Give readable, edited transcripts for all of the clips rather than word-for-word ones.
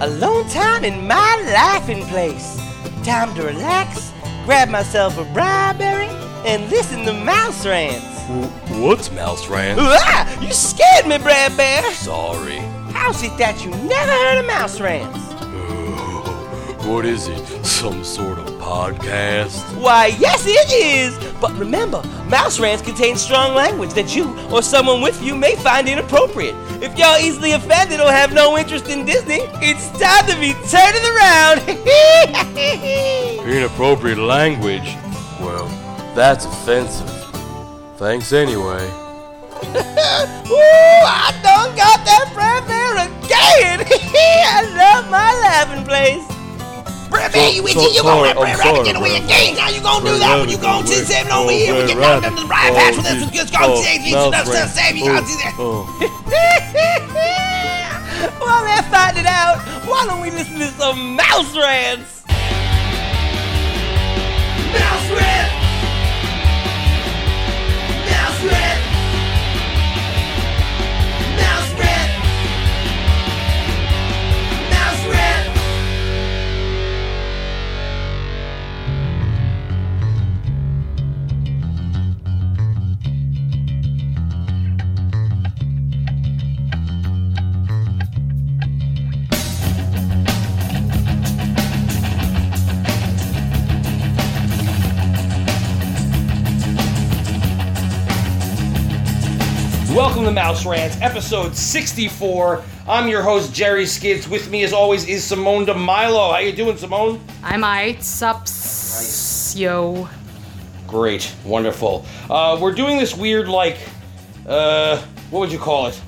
alone time in my laughing place. Time to relax, grab myself a bribeberry, and listen to Mouse Rants. What's Mouse Rants? Ah, you scared me, Brad Bear. Sorry. How's it that you never heard of Mouse Rants? What is it? Some sort of podcast? Why, yes it is! But remember, Mouse Rants contains strong language that you or someone with you may find inappropriate. If y'all easily offended or have no interest in Disney, it's time to be turning around! Inappropriate language? Well, that's offensive. Thanks anyway. Ooh, I done got that friend there again! I love my laughing place! Brad, you itchy, you gonna rap rabbit get away again. How you gonna do that when you gonna see Sam over here? We get knocked up to the right patch with this. Just gonna change me to the Sam. You gonna see that? While they're fighting it out, why don't we listen to some Mouse Rants? Mouse Rants! Mouse Rants! Mouse Rants! Mouse Rants! Welcome to Mouse Rants, episode 64. I'm your host, Jerry Skids. With me, as always, is Simone DeMilo. How you doing, Simone? I'm aight. Sups. Yo. Great. Wonderful. We're doing this weird, what would you call it?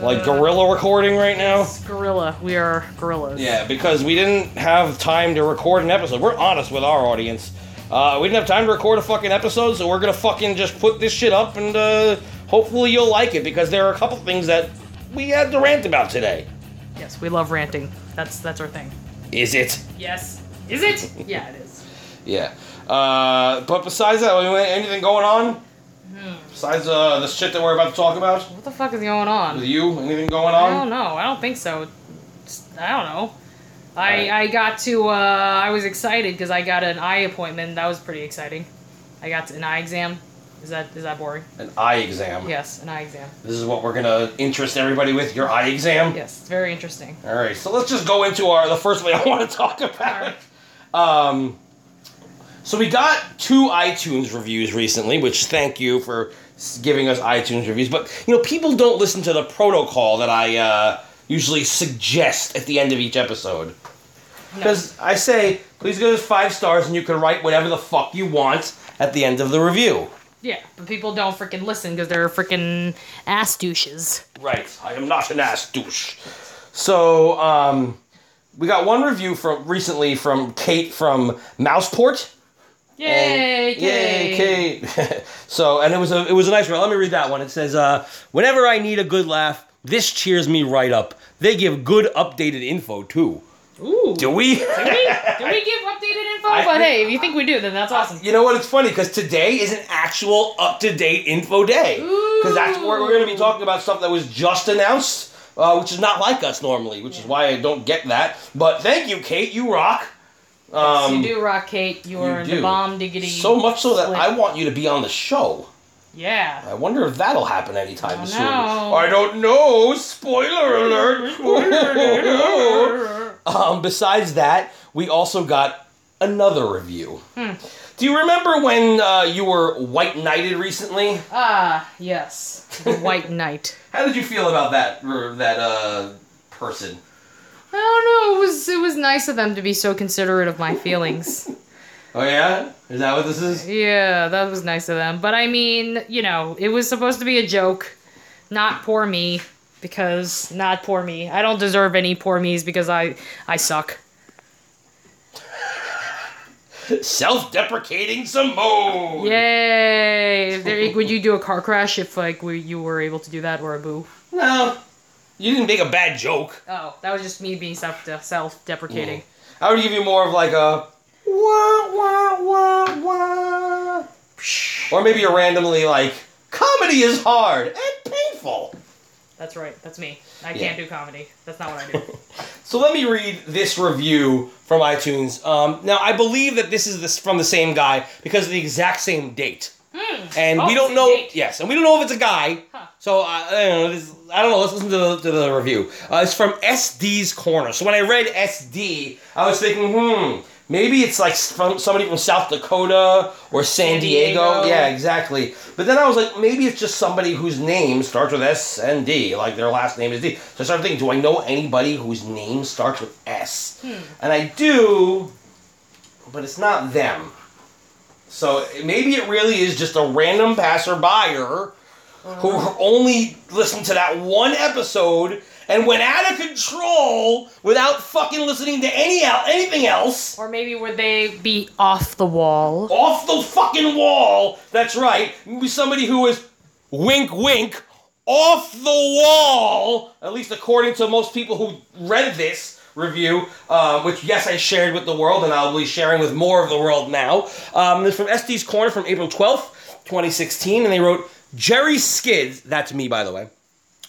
Gorilla recording right now? It's gorilla. We are gorillas. Yeah, because we didn't have time to record an episode. We're honest with our audience. We didn't have time to record a fucking episode, so we're gonna fucking just put this shit up and, hopefully you'll like it, because there are a couple things that we had to rant about today. Yes, we love ranting. That's our thing. Is it? Yes. Is it? Yeah, it is. Yeah. But besides that, anything going on? Besides the shit that we're about to talk about? What the fuck is going on? With you? Anything going on? I don't know. I don't think so. I don't know. I was excited because I got an eye appointment. That was pretty exciting. I got an eye exam. Is that boring? An eye exam. Yes, an eye exam. This is what we're gonna interest everybody with, your eye exam? Yes, it's very interesting. All right, so let's just go into the first thing I want to talk about. All right. So we got 2 iTunes reviews recently, which thank you for giving us iTunes reviews. But, people don't listen to the protocol that I usually suggest at the end of each episode. Because I say, please give us 5 stars and you can write whatever the fuck you want at the end of the review. Yeah, but people don't freaking listen because they're freaking ass douches. Right, I am not an ass douche. So, we got one review recently from Kate from Mouseport. Yay, Kate! So, and it was a nice one. Let me read that one. It says, "Whenever I need a good laugh, this cheers me right up. They give good updated info too." Ooh. Do we give updated info? But hey, if you think we do, then that's awesome. You know what? It's funny because today is an actual up-to-date info day. Because that's where we're going to be talking about stuff that was just announced, which is not like us normally, which is why I don't get that. But thank you, Kate. You rock. Yes, you do rock, Kate. You are the bomb diggity. So much so that I want you to be on the show. Yeah. I wonder if that'll happen anytime soon. I don't know. Spoiler alert. Besides that, we also got another review. Do you remember when you were white knighted recently? Yes. The white knight. How did you feel about that person? I don't know. It was nice of them to be so considerate of my feelings. Oh, yeah? Is that what this is? Yeah, that was nice of them. But, it was supposed to be a joke. Not poor me. I don't deserve any poor me's because I suck. Self-deprecating Simone! Yay! Would you do a car crash if, you were able to do that, or a boo? No. You didn't make a bad joke. Oh, that was just me being self-deprecating. I would give you more of, a... Wah, wah, wah, wah. Or maybe you're randomly comedy is hard and painful. That's right. That's me. I can't do comedy. That's not what I do. So let me read this review from iTunes. Now, I believe that this is from the same guy because of the exact same date. And we don't know. Yes, and we don't know if it's a guy. Huh. So I don't know. Let's listen to the review. It's from SD's Corner. So when I read SD, I was thinking, maybe it's like from somebody from South Dakota or San Diego. Yeah, exactly. But then I was like, maybe it's just somebody whose name starts with S and D, like their last name is D. So I started thinking, do I know anybody whose name starts with S? And I do, but it's not them. So maybe it really is just a random passerby who only listened to that one episode and went out of control without fucking listening to anything else. Or maybe would they be off the wall? Off the fucking wall. That's right. Maybe somebody who is, wink, wink, off the wall. At least according to most people who read this review, which, yes, I shared with the world, and I'll be sharing with more of the world now. It's from SD's Corner from April 12th, 2016, and they wrote, Jerry Skids, that's me, by the way,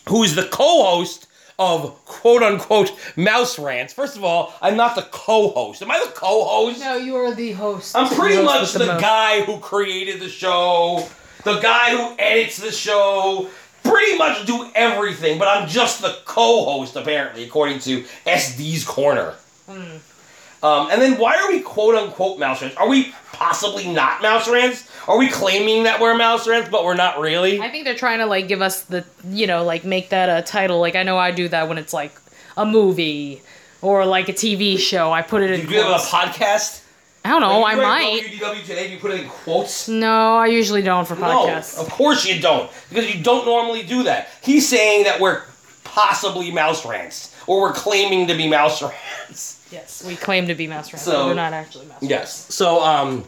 who is the co-host of quote-unquote Mouse Rants. First of all, I'm not the co-host. Am I the co-host? No, you are the host. I'm pretty much the guy who created the show, the guy who edits the show, pretty much do everything, but I'm just the co-host, apparently, according to SD's Corner. And then why are we quote-unquote Mouse Rants? Are we possibly not Mouse Rants? Are we claiming that we're Mouse Rants, but we're not really? I think they're trying to, like, give us the, you know, like, make that a title. Like, I know I do that when it's, like, a movie or, like, a TV show. I put it in quotes. Do you do that with a podcast? I don't know, I might. WDW today, you put it in quotes? No, I usually don't for podcasts. No, of course you don't, because you don't normally do that. He's saying that we're possibly Mouse Rants, or we're claiming to be Mouse Rants. Yes, we claim to be Mouse Rants, but we're not actually Mouse Rants. Yes, so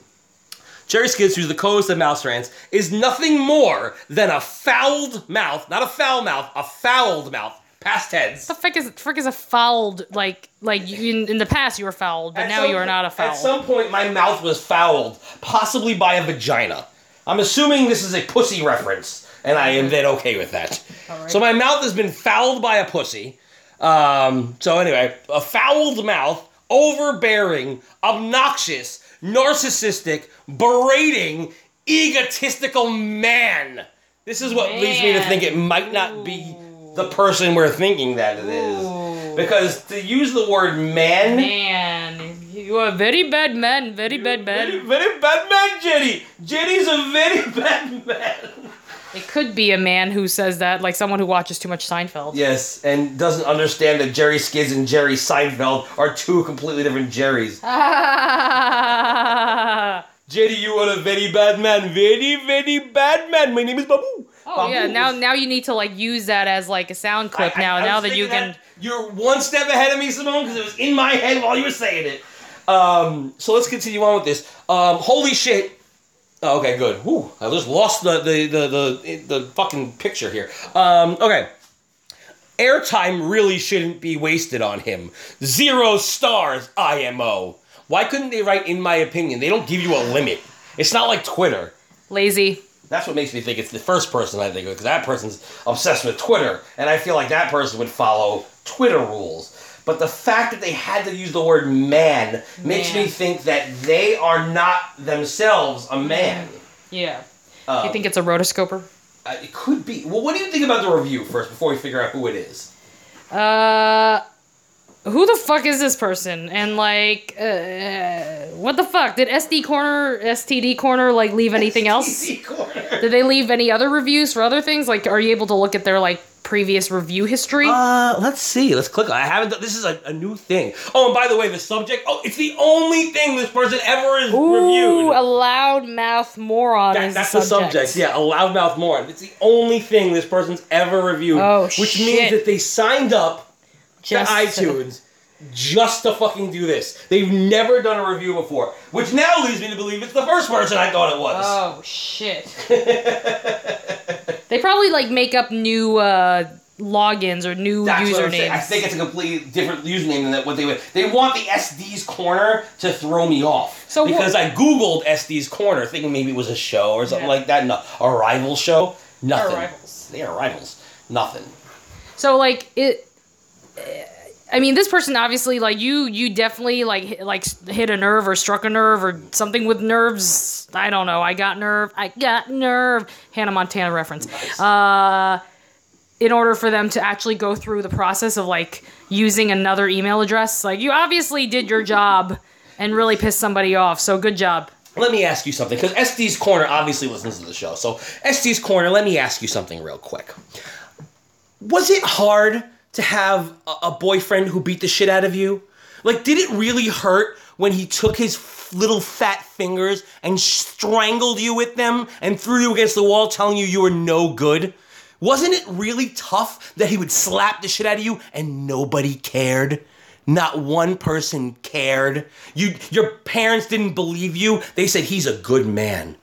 Jerry Skids, who's the co-host of Mouse Rants, is nothing more than a fouled mouth, not a foul mouth, a fouled mouth. Past tense. What the frick is a fouled, like you, in the past you were fouled, but now you are not a foul. At some point my mouth was fouled, possibly by a vagina. I'm assuming this is a pussy reference, and I am then okay with that. Right. So my mouth has been fouled by a pussy. So anyway, a fouled mouth, overbearing, obnoxious, narcissistic, berating, egotistical man. This is what leads me to think it might not be the person we're thinking that it is. Because to use the word man. You are a very bad man, very bad man. Very, very bad man, Jenny. Jenny's a very bad man. It could be a man who says that, like someone who watches too much Seinfeld. Yes, and doesn't understand that Jerry Skids and Jerry Seinfeld are two completely different Jerrys. Jenny, you are a very bad man. Very, very bad man. My name is Babu. Oh, yeah, now you need to, like, use that as, like, a sound clip now that you can... You're one step ahead of me, Simone, because it was in my head while you were saying it. So let's continue on with this. Holy shit. Oh, okay, good. Whew, I just lost the fucking picture here. Okay. Airtime really shouldn't be wasted on him. 0 stars, IMO. Why couldn't they write, in my opinion? They don't give you a limit. It's not like Twitter. Lazy. That's what makes me think it's the first person I think of, because that person's obsessed with Twitter, and I feel like that person would follow Twitter rules. But the fact that they had to use the word man makes me think that they are not themselves a man. Yeah. Do you think it's a rotoscoper? It could be. Well, what do you think about the review first, before we figure out who it is? Who the fuck is this person? And, like, what the fuck? Did STD Corner, like, leave anything else? Did they leave any other reviews for other things? Like, are you able to look at their, like, previous review history? Let's see. Let's click. I haven't done... This is a new thing. Oh, and by the way, the subject... Oh, it's the only thing this person ever has reviewed. A loudmouth moron is the subject. That's the subject. Yeah, a loudmouth moron. It's the only thing this person's ever reviewed. Oh, which means that they signed up to iTunes just to fucking do this. They've never done a review before, which now leads me to believe it's the first person I thought it was. Oh, shit. They probably, like, make up new logins or new usernames. I think it's a completely different username than what they would. They want the SD's Corner to throw me off. So because I Googled SD's Corner thinking maybe it was a show or something like that. No, a rival show? Nothing. They are rivals. Nothing. So, like, I mean, this person obviously, like, you definitely, like hit a nerve or struck a nerve or something with nerves. I don't know. I got nerve. Hannah Montana reference. Nice. In order for them to actually go through the process of, like, using another email address. Like, you obviously did your job and really pissed somebody off, so good job. Let me ask you something, because SD's Corner obviously listens to the show. So, SD's Corner, let me ask you something real quick. Was it hard to have a boyfriend who beat the shit out of you? Like, did it really hurt when he took his little fat fingers and strangled you with them and threw you against the wall telling you were no good? Wasn't it really tough that he would slap the shit out of you and nobody cared? Not one person cared. Your parents didn't believe you. They said, he's a good man.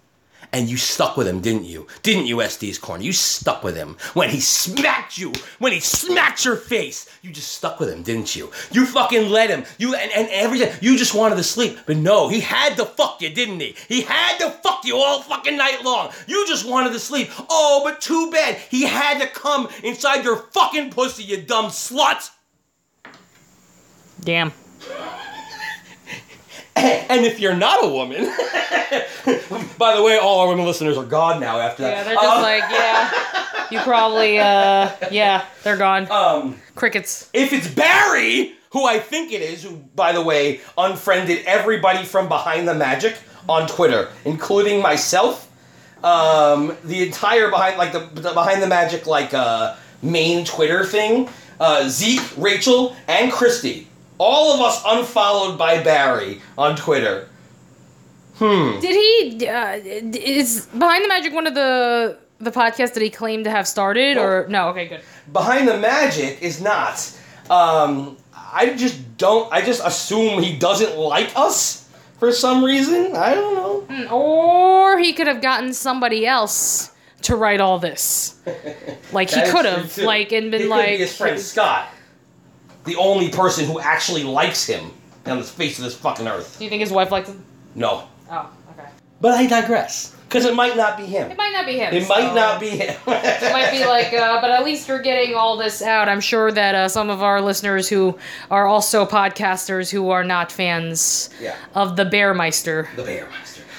And you stuck with him, didn't you? Didn't you, SD's Corner? You stuck with him. When he smacked you, when he smacked your face, you just stuck with him, didn't you? You fucking let him. And everything. You just wanted to sleep. But no, he had to fuck you, didn't he? He had to fuck you all fucking night long. You just wanted to sleep. Oh, but too bad. He had to come inside your fucking pussy, you dumb slut. Damn. And if you're not a woman, by the way, all our women listeners are gone now after that. Yeah, they're just you probably, they're gone. Crickets. If it's Barry, who I think it is, who, by the way, unfriended everybody from Behind the Magic on Twitter, including myself, the entire the Behind the Magic, main Twitter thing, Zeke, Rachel, and Christy. All of us unfollowed by Barry on Twitter. Did he... is Behind the Magic one of the podcasts that he claimed to have started? Or no, okay, good. Behind the Magic is not. I just assume he doesn't like us for some reason. I don't know. Or he could have gotten somebody else to write all this. Like, he could have. Like, and been like... He could be his friend Scott. The only person who actually likes him on the face of this fucking earth. Do you think his wife likes him? No. Oh, okay. But I digress. Because it might not be him. It might be but at least you're getting all this out. I'm sure that some of our listeners who are also podcasters who are not fans of the Bearmeister.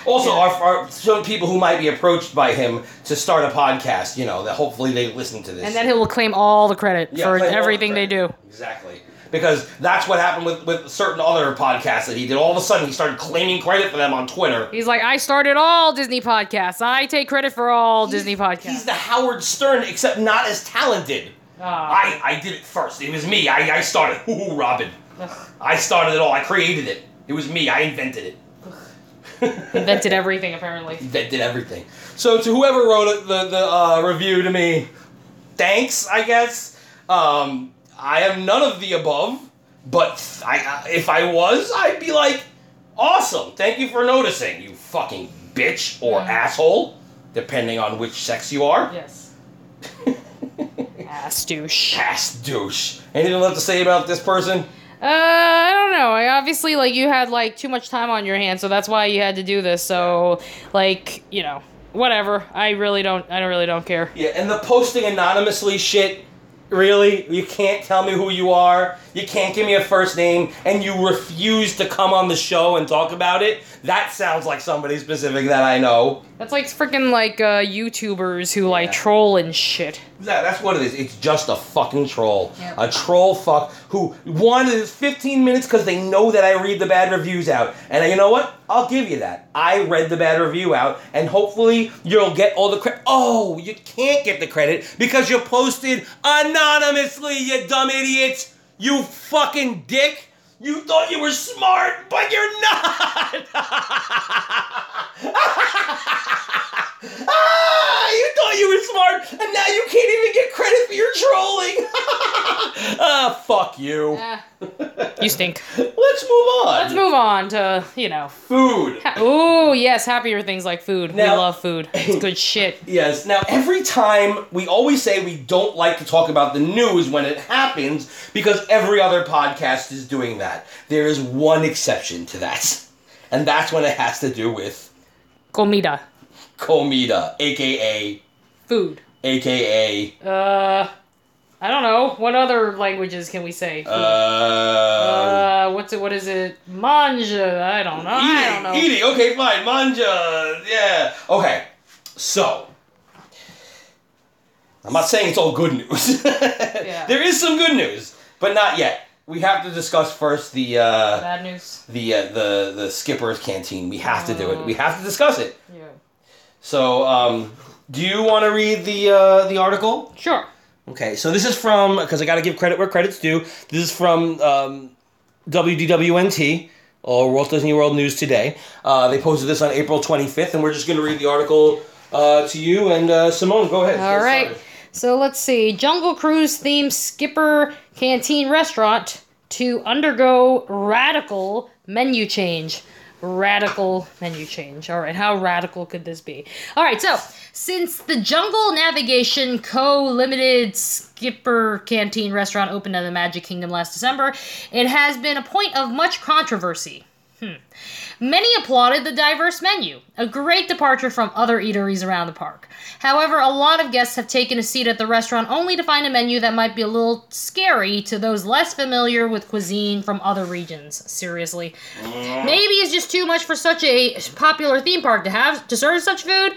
Also, our some people who might be approached by him to start a podcast, that hopefully they listen to this. And then he will claim all the credit for everything they do. Exactly. Because that's what happened with certain other podcasts that he did. All of a sudden, he started claiming credit for them on Twitter. He's like, I started all Disney podcasts. I take credit for all Disney podcasts. He's the Howard Stern, except not as talented. I did it first. It was me. I started. Hoo-hoo, Robin. Ugh. I started it all. I created it. It was me. I invented it. Invented everything, apparently. Invented everything. So to whoever wrote the review to me, thanks, I guess. I am none of the above, but if I was, I'd be like, awesome, thank you for noticing, you fucking bitch or asshole, depending on which sex you are. Yes. Ass douche. Anything left to say about this person? I don't know. Obviously, you had, too much time on your hands, so that's why you had to do this. So, whatever. I really don't care. Yeah, and the posting anonymously shit, really? You can't tell me who you are. You can't give me a first name, and you refuse to come on the show and talk about it? That sounds like somebody specific that I know. That's freaking, YouTubers who, troll and shit. Yeah, that's what it is. It's just a fucking troll. Yep. A troll fuck who wanted 15 minutes because they know that I read the bad reviews out. And you know what? I'll give you that. I read the bad review out, and hopefully you'll get all the credit. Oh, you can't get the credit because you posted anonymously, you dumb idiots. You fucking dick. You thought you were smart, but you're not! You thought you were smart, and now you can't even get credit for your trolling! Fuck you. You stink. Let's move on to, food. Yes, happier things like food. Now, we love food. It's good shit. Yes. Now, every time, we always say we don't like to talk about the news when it happens, because every other podcast is doing that. There is one exception to that, and that's when it has to do with comida, aka food, aka I don't know. What other languages can we say? What is it? Manja. I don't know. Eating. Okay, fine. Manja. Yeah. Okay. So, I'm not saying it's all good news. Yeah. There is some good news, but not yet. We have to discuss first the bad news. The Skipper's Canteen. We have to do it. We have to discuss it. Yeah. So, do you want to read the article? Sure. Okay, so this is from, because I got to give credit where credit's due, this is from WDWNT, or Walt Disney World News Today. They posted this on April 25th, and we're just going to read the article to you, and Simone, go ahead. All right, so let's see. Jungle Cruise-themed Skipper Canteen Restaurant to undergo radical menu change. Radical menu change. All right, how radical could this be? All right, so since the Jungle Navigation Co. Ltd. Skipper Canteen Restaurant opened at the Magic Kingdom last December, it has been a point of much controversy. Many applauded the diverse menu, a great departure from other eateries around the park. However, a lot of guests have taken a seat at the restaurant only to find a menu that might be a little scary to those less familiar with cuisine from other regions. Seriously. Maybe it's just too much for such a popular theme park to serve such food.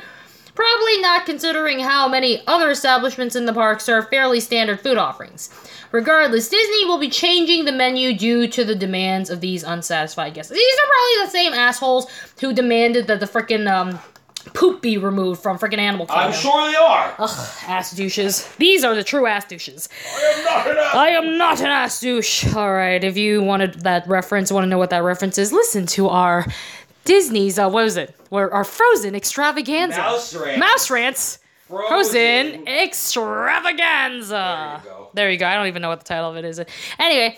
Probably not, considering how many other establishments in the park serve fairly standard food offerings. Regardless, Disney will be changing the menu due to the demands of these unsatisfied guests. These are probably the same assholes who demanded that the frickin' poop be removed from frickin' Animal Kingdom. I'm sure they are. Ugh, ass douches. These are the true ass douches. I am not an ass douche. All right, if you wanted that reference, want to know what that reference is, listen to our Disney's, our Frozen Extravaganza. Mouse Rants. Frozen Extravaganza. There you go. I don't even know what the title of it is. Anyway,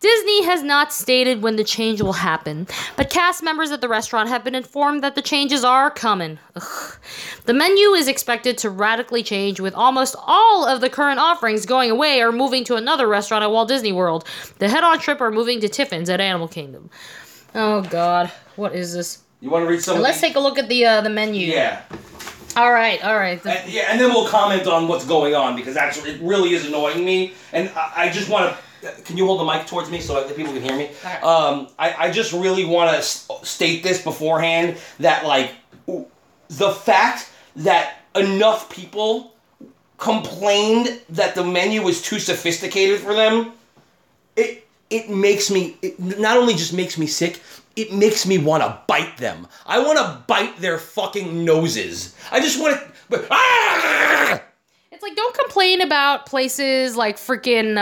Disney has not stated when the change will happen, but cast members at the restaurant have been informed that the changes are coming. Ugh. The menu is expected to radically change, with almost all of the current offerings going away or moving to another restaurant at Walt Disney World. The head-on trip are moving to Tiffins at Animal Kingdom. Oh, God. What is this? You want to read something? Let's take a look at the menu. Yeah. All right. And then we'll comment on what's going on, because actually it really is annoying me. And I just want to... Can you hold the mic towards me so that people can hear me? All right. I just really want to state this beforehand, that, the fact that enough people complained that the menu was too sophisticated for them, It not only just makes me sick, it makes me want to bite them. I want to bite their fucking noses. I just want to... Ah! It's like, don't complain about places like freaking...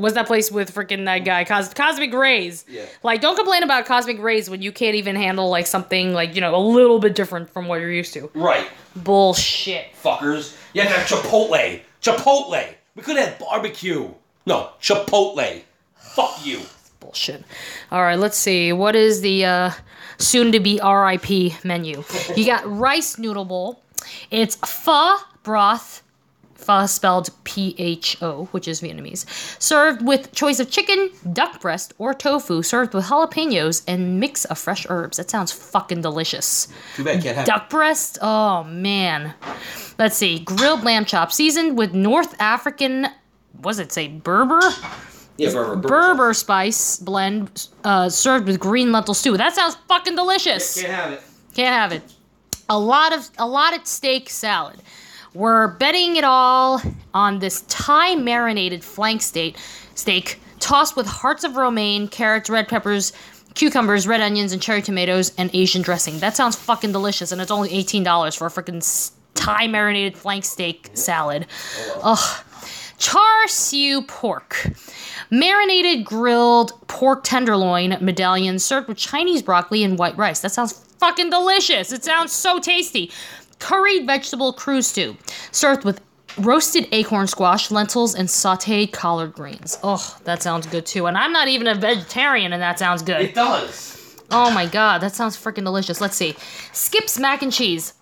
What's that place with freaking that guy? Cosmic Rays. Yeah. Don't complain about Cosmic Rays when you can't even handle, something, a little bit different from what you're used to. Right. Bullshit. Fuckers. Yeah, that Chipotle. We could have barbecue. No, Chipotle. Fuck you. Bullshit. All right, let's see. What is the soon-to-be RIP menu? You got rice noodle bowl. It's pho broth. Pho spelled P-H-O, which is Vietnamese. Served with choice of chicken, duck breast, or tofu. Served with jalapenos and mix of fresh herbs. That sounds fucking delicious. Too bad can't have duck breast? Oh, man. Let's see. Grilled lamb chop seasoned with North African... What does it say? Berber? Yeah, Berber spice blend served with green lentil stew. That sounds fucking delicious. Yeah, can't have it. A lot of steak salad. We're betting it all on this Thai marinated flank steak tossed with hearts of romaine, carrots, red peppers, cucumbers, red onions, and cherry tomatoes, and Asian dressing. That sounds fucking delicious, and it's only $18 for a freaking Thai marinated flank steak salad. Ugh. Char siu pork. Marinated grilled pork tenderloin medallion served with Chinese broccoli and white rice. That sounds fucking delicious. It sounds so tasty. Curried vegetable crew stew served with roasted acorn squash, lentils, and sauteed collard greens. Oh, that sounds good too. And I'm not even a vegetarian, and that sounds good. It does. Oh my God, that sounds freaking delicious. Let's see. Skip's mac and cheese.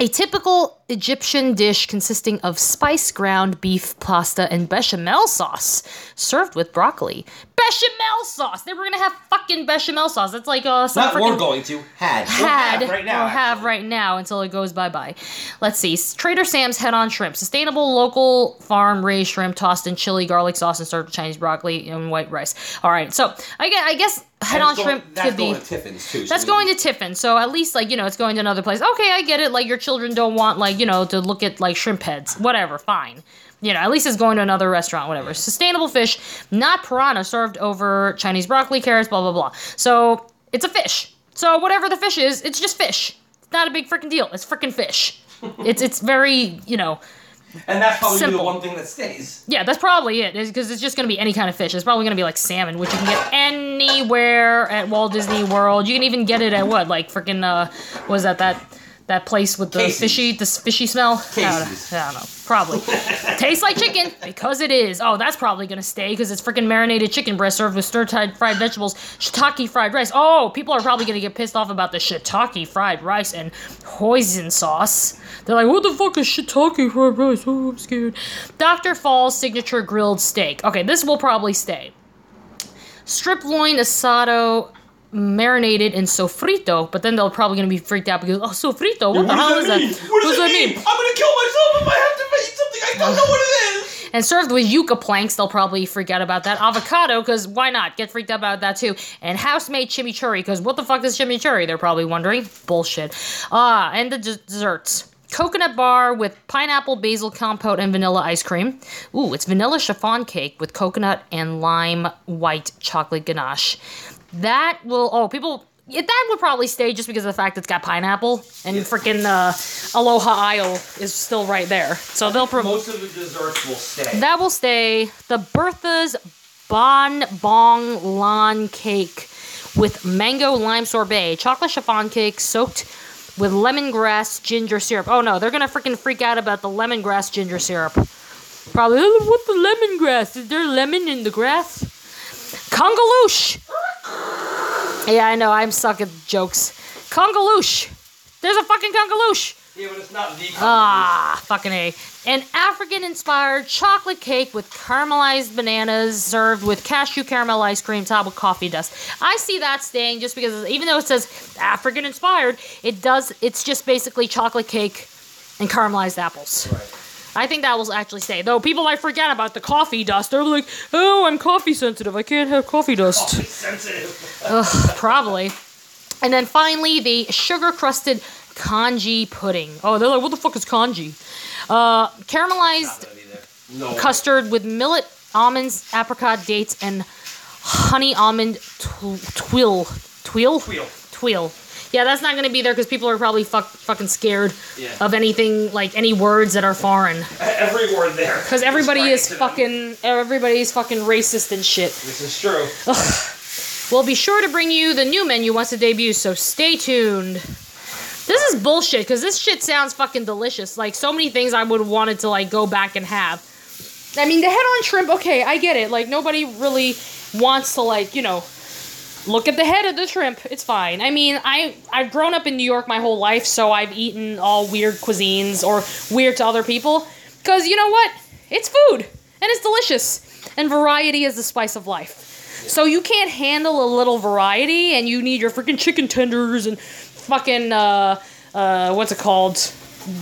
A typical Egyptian dish consisting of spiced ground beef, pasta, and bechamel sauce, served with broccoli. Bechamel sauce! They were going to have fucking bechamel sauce. That's like some freaking... Not we're going to. Had. Right now. Or have right now until it goes bye-bye. Let's see. Trader Sam's head-on shrimp. Sustainable, local, farm-raised shrimp tossed in chili, garlic sauce, and served with Chinese broccoli and white rice. All right. So, I guess... Head-on shrimp could be... That's going to Tiffins, too. That's going to Tiffins. So at least, like, you know, it's going to another place. Okay, I get it. Like, your children don't want, like, you know, to look at, like, shrimp heads. Whatever. Fine. You know, at least it's going to another restaurant. Whatever. Sustainable fish, not piranha, served over Chinese broccoli, carrots, blah, blah, blah. So it's a fish. So whatever the fish is, it's just fish. It's not a big freaking deal. It's freaking fish. It's very, you know... And that's probably the one thing that stays. Yeah, that's probably it, because it's just going to be any kind of fish. It's probably going to be like salmon, which you can get anywhere at Walt Disney World. You can even get it at what, like freaking, was that place with the Casey's. fishy smell? I don't know. Probably. Tastes like chicken, because it is. Oh, that's probably going to stay, because it's freaking marinated chicken breast served with stir-fried vegetables, shiitake fried rice. Oh, people are probably going to get pissed off about the shiitake fried rice and hoisin sauce. They're like, what the fuck is shiitake fried rice? Oh, I'm scared. Dr. Fall's signature grilled steak. Okay, this will probably stay. Strip loin asado... marinated in sofrito, but then they're probably going to be freaked out because, oh, sofrito, what the hell is that? What does that mean? I'm going to kill myself if I have to eat something I don't know what it is. And served with yucca planks, they'll probably freak out about that. Avocado, because why not? Get freaked out about that too. And house-made chimichurri, because what the fuck is chimichurri? They're probably wondering. Bullshit. And the desserts. Coconut bar with pineapple, basil compote, and vanilla ice cream. Ooh, it's vanilla chiffon cake with coconut and lime white chocolate ganache. That will... Oh, people... That would probably stay just because of the fact it's got pineapple. And freaking Aloha Isle is still right there. So they'll... Most of the desserts will stay. That will stay. The Bertha's Bon Bong Lan Cake with mango lime sorbet. Chocolate chiffon cake soaked with lemongrass ginger syrup. Oh, no. They're going to freaking freak out about the lemongrass ginger syrup. Probably, oh, what the lemongrass? Is there lemon in the grass? Congaloosh! Yeah, I know, I'm suck at jokes. Congaloosh! There's a fucking congaloosh! Yeah, but it's not the congaloosh. Ah, fucking A. An African-inspired chocolate cake with caramelized bananas served with cashew caramel ice cream topped with coffee dust. I see that staying just because, even though it says African-inspired, it's just basically chocolate cake and caramelized apples. Right. I think that will actually stay. Though people might forget about the coffee dust. They're like, oh, I'm coffee sensitive. I can't have coffee dust. Coffee sensitive. Ugh, probably. And then finally, the sugar-crusted congee pudding. Oh, they're like, what the fuck is congee? Caramelized custard with millet, almonds, apricot, dates, and honey almond twill. Twill? Twill. Yeah, that's not going to be there because people are probably fucking scared of anything, like any words that are foreign. Every word there. Because everybody's fucking racist and shit. This is true. Ugh. We'll be sure to bring you the new menu once it debuts, so stay tuned. This is bullshit because this shit sounds fucking delicious. Like, so many things I would have wanted to, like, go back and have. I mean, the head-on shrimp, okay, I get it. Like, nobody really wants to, like, you know... Look at the head of the shrimp. It's fine. I mean, I've grown up in New York my whole life, so I've eaten all weird cuisines or weird to other people. Because you know what? It's food. And it's delicious. And variety is the spice of life. So you can't handle a little variety, and you need your freaking chicken tenders and fucking, what's it called?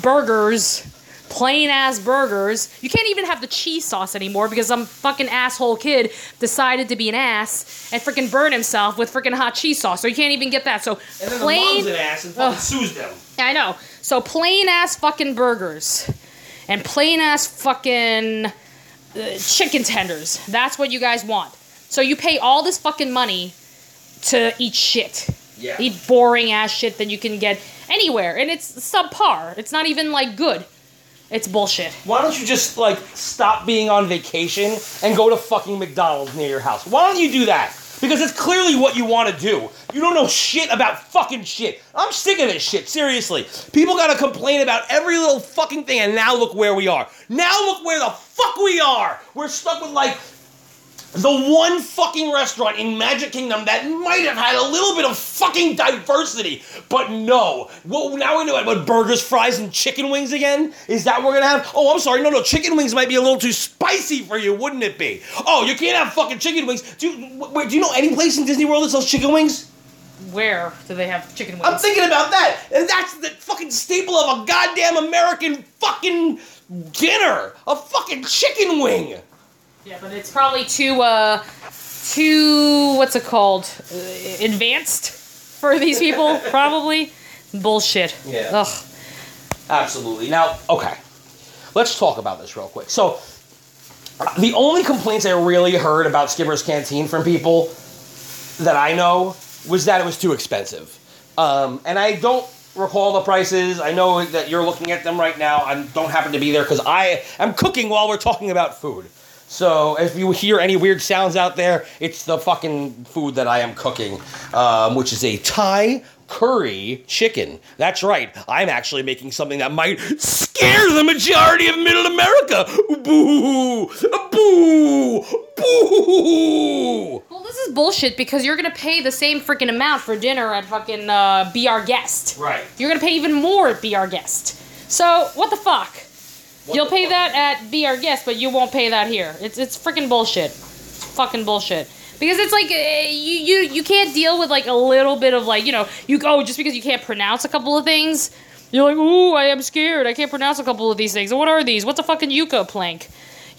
Burgers. Plain-ass burgers. You can't even have the cheese sauce anymore because some fucking asshole kid decided to be an ass and freaking burn himself with freaking hot cheese sauce. So you can't even get that. So and then the mom's an ass and fucking sues them. I know. So plain-ass fucking burgers and plain-ass fucking chicken tenders. That's what you guys want. So you pay all this fucking money to eat shit. Yeah. Eat boring-ass shit that you can get anywhere. And it's subpar. It's not even, like, good. It's bullshit. Why don't you just, like, stop being on vacation and go to fucking McDonald's near your house? Why don't you do that? Because it's clearly what you want to do. You don't know shit about fucking shit. I'm sick of this shit, seriously. People gotta complain about every little fucking thing, and now look where we are. Now look where the fuck we are! We're stuck with, like, The one fucking restaurant in Magic Kingdom that might have had a little bit of fucking diversity, but no. Well, now we know it. What, burgers, fries, and chicken wings again? Is that what we're gonna have? Oh, I'm sorry. No, chicken wings might be a little too spicy for you, wouldn't it be? Oh, you can't have fucking chicken wings. Do you know any place in Disney World that sells chicken wings? Where do they have chicken wings? I'm thinking about that. And that's the fucking staple of a goddamn American fucking dinner. A fucking chicken wing. Yeah, but it's probably too what's it called? Advanced for these people, probably. Bullshit. Yeah. Ugh. Absolutely. Now, okay. Let's talk about this real quick. So, the only complaints I really heard about Skipper's Canteen from people that I know was that it was too expensive. And I don't recall the prices. I know that you're looking at them right now. I don't happen to be there because I am cooking while we're talking about food. So if you hear any weird sounds out there, it's the fucking food that I am cooking, which is a Thai curry chicken. That's right. I'm actually making something that might scare the majority of Middle America. Boo! Boo! Boo! Well, this is bullshit because you're going to pay the same freaking amount for dinner at fucking Be Our Guest. Right. You're going to pay even more at Be Our Guest. So what the fuck? You'll pay that at Be Our Guest, but you won't pay that here. It's freaking bullshit. It's fucking bullshit. Because it's like, you can't deal with like a little bit of like, you know, you go just because you can't pronounce a couple of things. You're like, ooh, I am scared. I can't pronounce a couple of these things. And what are these? What's a fucking yucca plank?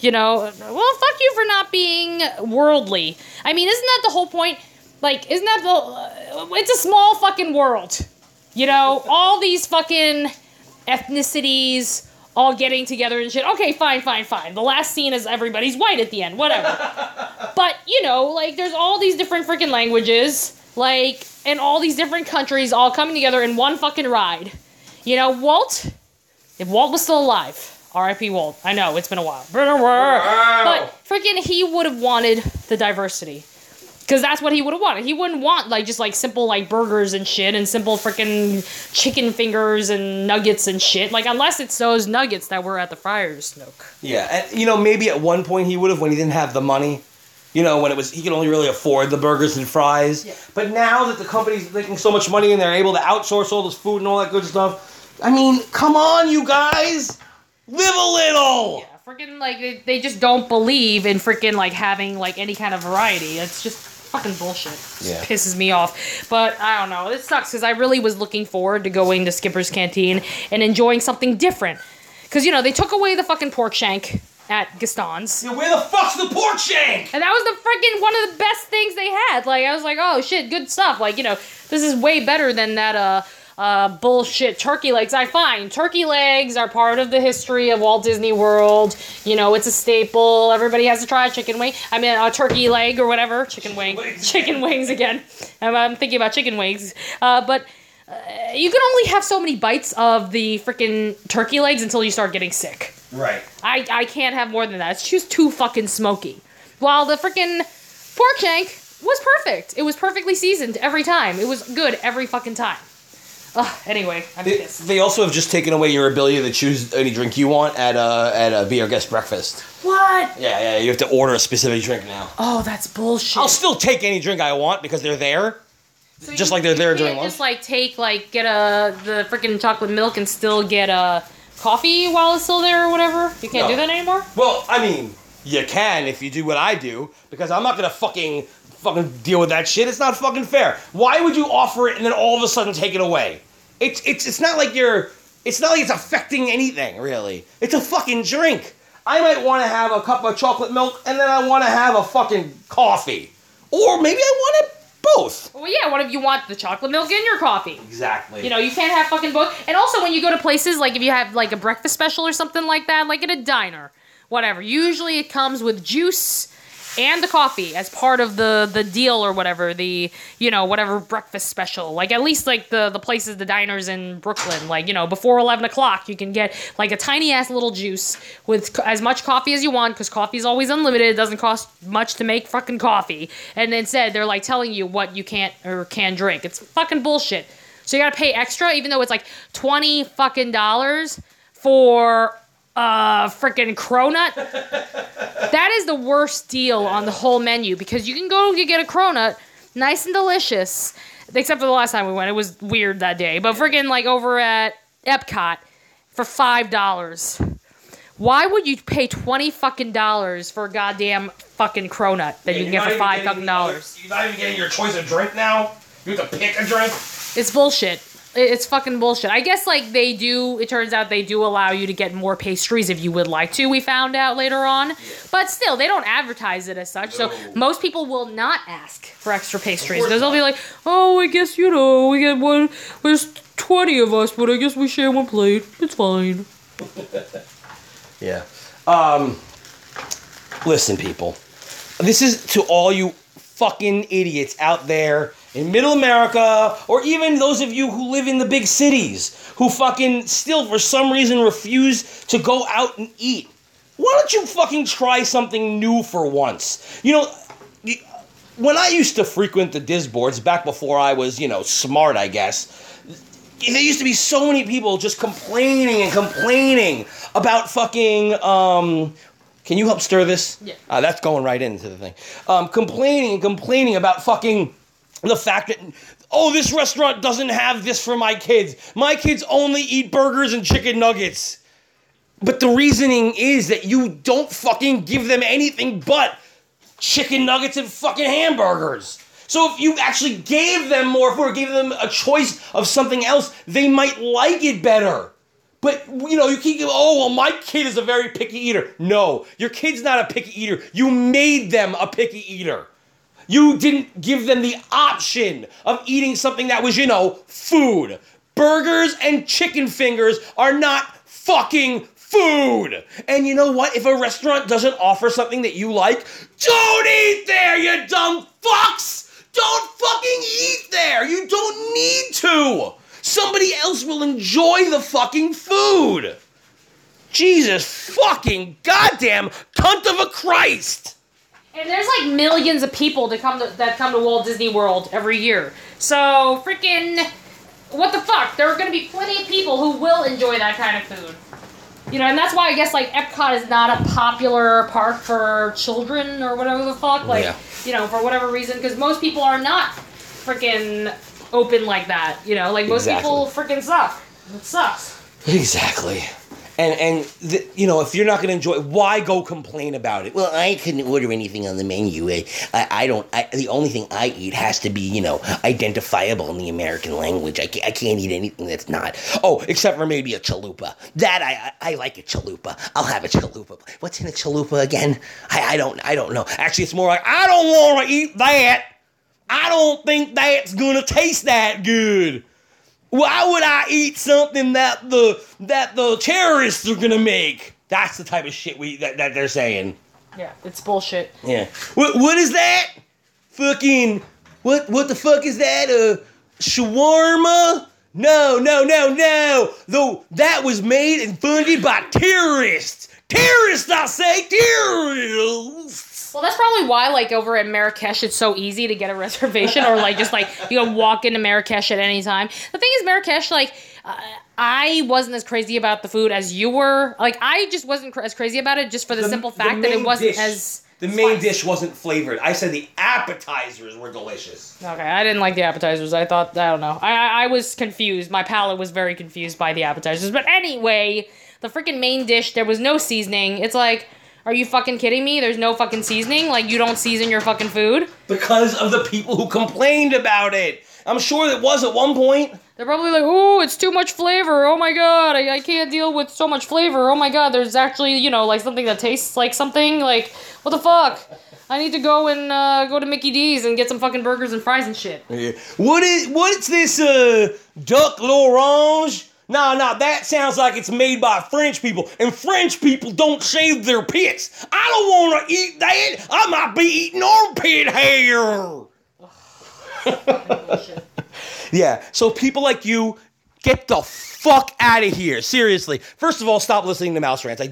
You know, well, fuck you for not being worldly. I mean, isn't that the whole point? Like, isn't that it's a small fucking world. You know, all these fucking ethnicities all getting together and shit. Okay, fine. The last scene is everybody's white at the end. Whatever. But, you know, like, there's all these different freaking languages, like, and all these different countries all coming together in one fucking ride. You know, Walt, if Walt was still alive, R.I.P. Walt. I know, it's been a while. But freaking he would have wanted the diversity. Because that's what he would have wanted. He wouldn't want, like, just, like, simple, like, burgers and shit and simple freaking chicken fingers and nuggets and shit. Like, unless it's those nuggets that were at the Friar's Nook. Yeah, and, you know, maybe at one point he would have when he didn't have the money. You know, when it was, he could only really afford the burgers and fries. Yeah. But now that the company's making so much money and they're able to outsource all this food and all that good stuff, I mean, come on, you guys! Live a little! Yeah, freaking, like, they just don't believe in freaking, like, having, like, any kind of variety. It's just fucking bullshit. Yeah. It pisses me off. But I don't know. It sucks because I really was looking forward to going to Skipper's Canteen and enjoying something different. Because, you know, they took away the fucking pork shank at Gaston's. Yeah, where the fuck's the pork shank? And that was the freaking one of the best things they had. Like, I was like, oh shit, good stuff. Like, you know, this is way better than that bullshit turkey legs. I find turkey legs are part of the history of Walt Disney World. You know, it's a staple. Everybody has to try a chicken wing. I mean, a turkey leg or whatever. Chicken wings again. I'm thinking about chicken wings. But you can only have so many bites of the freaking turkey legs until you start getting sick. Right. I can't have more than that. It's just too fucking smoky. While the freaking pork shank was perfect. It was perfectly seasoned every time. It was good every fucking time. Anyway, I'm pissed. They also have just taken away your ability to choose any drink you want at a Be Our Guest breakfast. What? Yeah, you have to order a specific drink now. Oh, that's bullshit. I'll still take any drink I want because they're there. So just like they're there during lunch. You just like take like get the freaking chocolate milk and still get a coffee while it's still there or whatever. You can't do that anymore? Well, I mean, you can if you do what I do because I'm not gonna fucking deal with that shit. It's not fucking fair. Why would you offer it and then all of a sudden take it away? It's not like it's affecting anything really. It's a fucking drink. I might want to have a cup of chocolate milk and then I want to have a fucking coffee, or maybe I want it both. Well, yeah. What if you want the chocolate milk in your coffee? Exactly. You know, you can't have fucking both. And also, when you go to places like if you have like a breakfast special or something like that, like at a diner, whatever. Usually, it comes with juice. And the coffee as part of the deal or whatever, the, you know, whatever breakfast special. Like, at least, like, the places, the diners in Brooklyn, like, you know, before 11 o'clock, you can get, like, a tiny-ass little juice with as much coffee as you want, because coffee's always unlimited. It doesn't cost much to make fucking coffee. And instead, they're, like, telling you what you can't or can drink. It's fucking bullshit. So you gotta pay extra, even though it's, like, $20 fucking dollars for freaking cronut. That is the worst deal on the whole menu, because you can go and get a cronut, nice and delicious, except for the last time we went. It was weird that day. But freaking like over at Epcot for $5. Why would you pay $20 for a goddamn fucking cronut that you can get for $5? You're not even getting your choice of drink now? You have to pick a drink? It's bullshit. It's fucking bullshit. I guess, like, they do... It turns out they do allow you to get more pastries if you would like to, we found out later on. Yeah. But still, they don't advertise it as such, no. So most people will not ask for extra pastries. They'll be like, oh, I guess, you know, we get one... There's 20 of us, but I guess we share one plate. It's fine. Yeah. Listen, people. This is to all you fucking idiots out there in middle America, or even those of you who live in the big cities, who fucking still for some reason refuse to go out and eat. Why don't you fucking try something new for once? You know, when I used to frequent the Disboards, back before I was, you know, smart, I guess, there used to be so many people just complaining about fucking, can you help stir this? Yeah. That's going right into the thing. Complaining about fucking... The fact that, oh, this restaurant doesn't have this for my kids. My kids only eat burgers and chicken nuggets. But the reasoning is that you don't fucking give them anything but chicken nuggets and fucking hamburgers. So if you actually gave them more food, gave them a choice of something else, they might like it better. But, you know, you keep, oh, well, my kid is a very picky eater. No, your kid's not a picky eater. You made them a picky eater. You didn't give them the option of eating something that was, you know, food. Burgers and chicken fingers are not fucking food. And you know what? If a restaurant doesn't offer something that you like, don't eat there, you dumb fucks! Don't fucking eat there! You don't need to! Somebody else will enjoy the fucking food! Jesus fucking goddamn cunt of a Christ! And there's like millions of people that come to Walt Disney World every year. So, freaking, what the fuck? There are going to be plenty of people who will enjoy that kind of food. You know, and that's why I guess like Epcot is not a popular park for children or whatever the fuck. Like, yeah. You know, for whatever reason. Because most people are not freaking open like that. You know, like most people freaking suck. It sucks. Exactly. And you know, if you're not going to enjoy it, why go complain about it? Well, I couldn't order anything on the menu. The only thing I eat has to be, you know, identifiable in the American language. I can't eat anything that's not. Oh, except for maybe a chalupa. That, I like a chalupa. I'll have a chalupa. What's in a chalupa again? I don't know. Actually, it's more like, I don't want to eat that. I don't think that's going to taste that good. Why would I eat something that the terrorists are gonna make? That's the type of shit that they're saying. Yeah, it's bullshit. Yeah. What is that? Fucking what the fuck is that? Shawarma? No. Though that was made and funded by terrorists. Terrorists, I say, terrorists. Well, that's probably why, like, over at Marrakesh, it's so easy to get a reservation, or, like, just, like, you can walk into Marrakesh at any time. The thing is, Marrakesh, like, I wasn't as crazy about the food as you were. Like, I just wasn't as crazy about it just for the simple fact that it wasn't as... The main dish wasn't flavored. I said the appetizers were delicious. Okay, I didn't like the appetizers. I thought, I don't know. I was confused. My palate was very confused by the appetizers. But anyway... The freaking main dish, there was no seasoning. It's like, are you fucking kidding me? There's no fucking seasoning? Like, you don't season your fucking food? Because of the people who complained about it. I'm sure it was at one point. They're probably like, ooh, it's too much flavor. Oh, my God. I can't deal with so much flavor. Oh, my God. There's actually, you know, like something that tastes like something. Like, what the fuck? I need to go and go to Mickey D's and get some fucking burgers and fries and shit. Yeah. What's this duck l'orange? No, that sounds like it's made by French people, and French people don't shave their pits. I don't want to eat that. I might be eating armpit hair. Yeah, so people like you, get the fuck out of here. Seriously. First of all, stop listening to Mouse Rants. I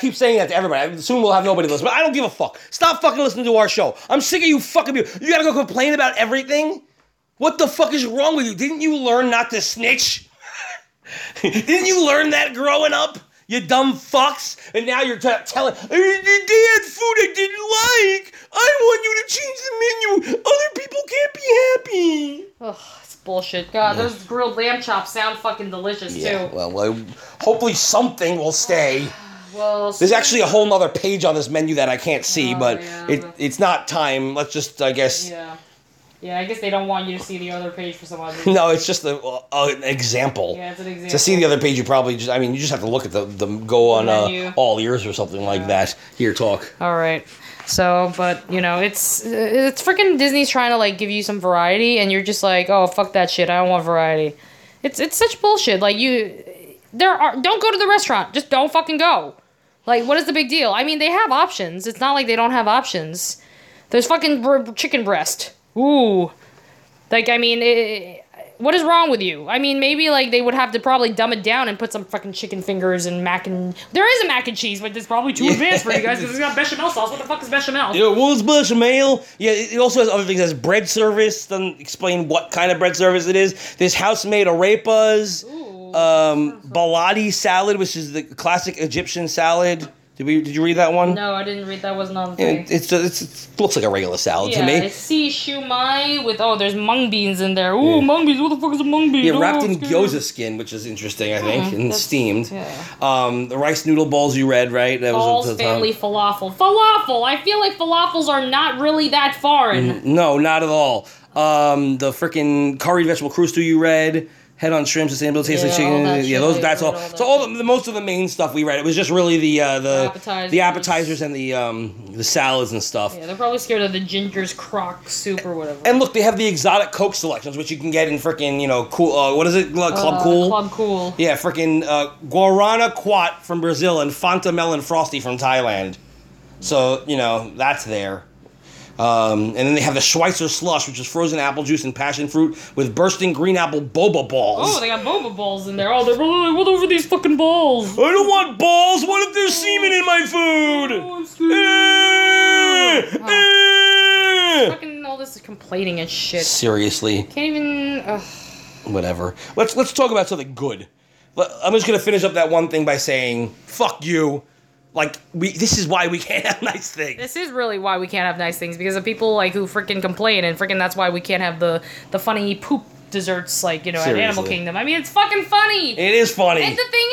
keep saying that to everybody. Soon we'll have nobody listen, but I don't give a fuck. Stop fucking listening to our show. I'm sick of you fucking people. You gotta go complain about everything? What the fuck is wrong with you? Didn't you learn not to snitch? Didn't you learn that growing up? you dumb fucks. And now you're telling, they had food I didn't like. I want you to change the menu. Other people can't be happy. Ugh, it's bullshit. God, those grilled lamb chops sound fucking delicious, too. Well, hopefully something will stay. Well, there's actually a whole nother page on this menu that I can't see, but it's not time. Let's just, I guess... Yeah, I guess they don't want you to see the other page for some odd reason. No, it's just an example. Yeah, it's an example. To see the other page, you probably just, you just have to look at the go on all ears or something like that. Here, talk. All right. So, but, it's freaking Disney's trying to, give you some variety, and you're just like, oh, fuck that shit. I don't want variety. It's such bullshit. Don't go to the restaurant. Just don't fucking go. What is the big deal? I mean, they have options. It's not like they don't have options. There's fucking chicken breast. Ooh. What is wrong with you? Maybe, they would have to probably dumb it down and put some fucking chicken fingers and mac and... There is a mac and cheese, but it's probably too advanced for you guys, because it's got bechamel sauce. What the fuck is bechamel? Yeah, well, it's bechamel. Yeah, it also has other things. It has bread service. Doesn't explain what kind of bread service it is. There's house-made arepas. Ooh. Baladi salad, which is the classic Egyptian salad. Did you read that one? No, I didn't read that. Wasn't on the thing. It looks like a regular salad to me. Yeah, it's sea shumai with there's mung beans in there. Ooh, mung beans. What the fuck is a mung bean? Yeah, wrapped in gyoza skin, which is interesting, I think, and steamed. Yeah. The rice noodle balls you read, right? That was at the family time. Falafel. Falafel. I feel like falafels are not really that foreign. No, not at all. The freaking curried vegetable crusade you read. Head on shrimp, sustainable tasting chicken. That's all. So all the most of the main stuff we read. It was just really the appetizers and the salads and stuff. Yeah, they're probably scared of the ginger's crock soup or whatever. And look, they have the exotic Coke selections, which you can get in freaking cool. What is it? Club Cool. Club Cool. Yeah, freaking Guarana Quat from Brazil and Fanta Melon Frosty from Thailand. So that's there. And then they have the Schweitzer slush, which is frozen apple juice and passion fruit with bursting green apple boba balls. Oh, they got boba balls in there. Oh, they're what over these fucking balls? I don't want balls. What if there's semen in my food? Fucking all this complaining and shit. Seriously. Can't even. Whatever. Let's talk about something good. I'm just gonna finish up that one thing by saying, fuck you. This is why we can't have nice things. This is really why we can't have nice things, because of people, who freaking complain, and freaking that's why we can't have the funny poop desserts, Seriously. At Animal Kingdom. It's fucking funny! It is funny! And the thing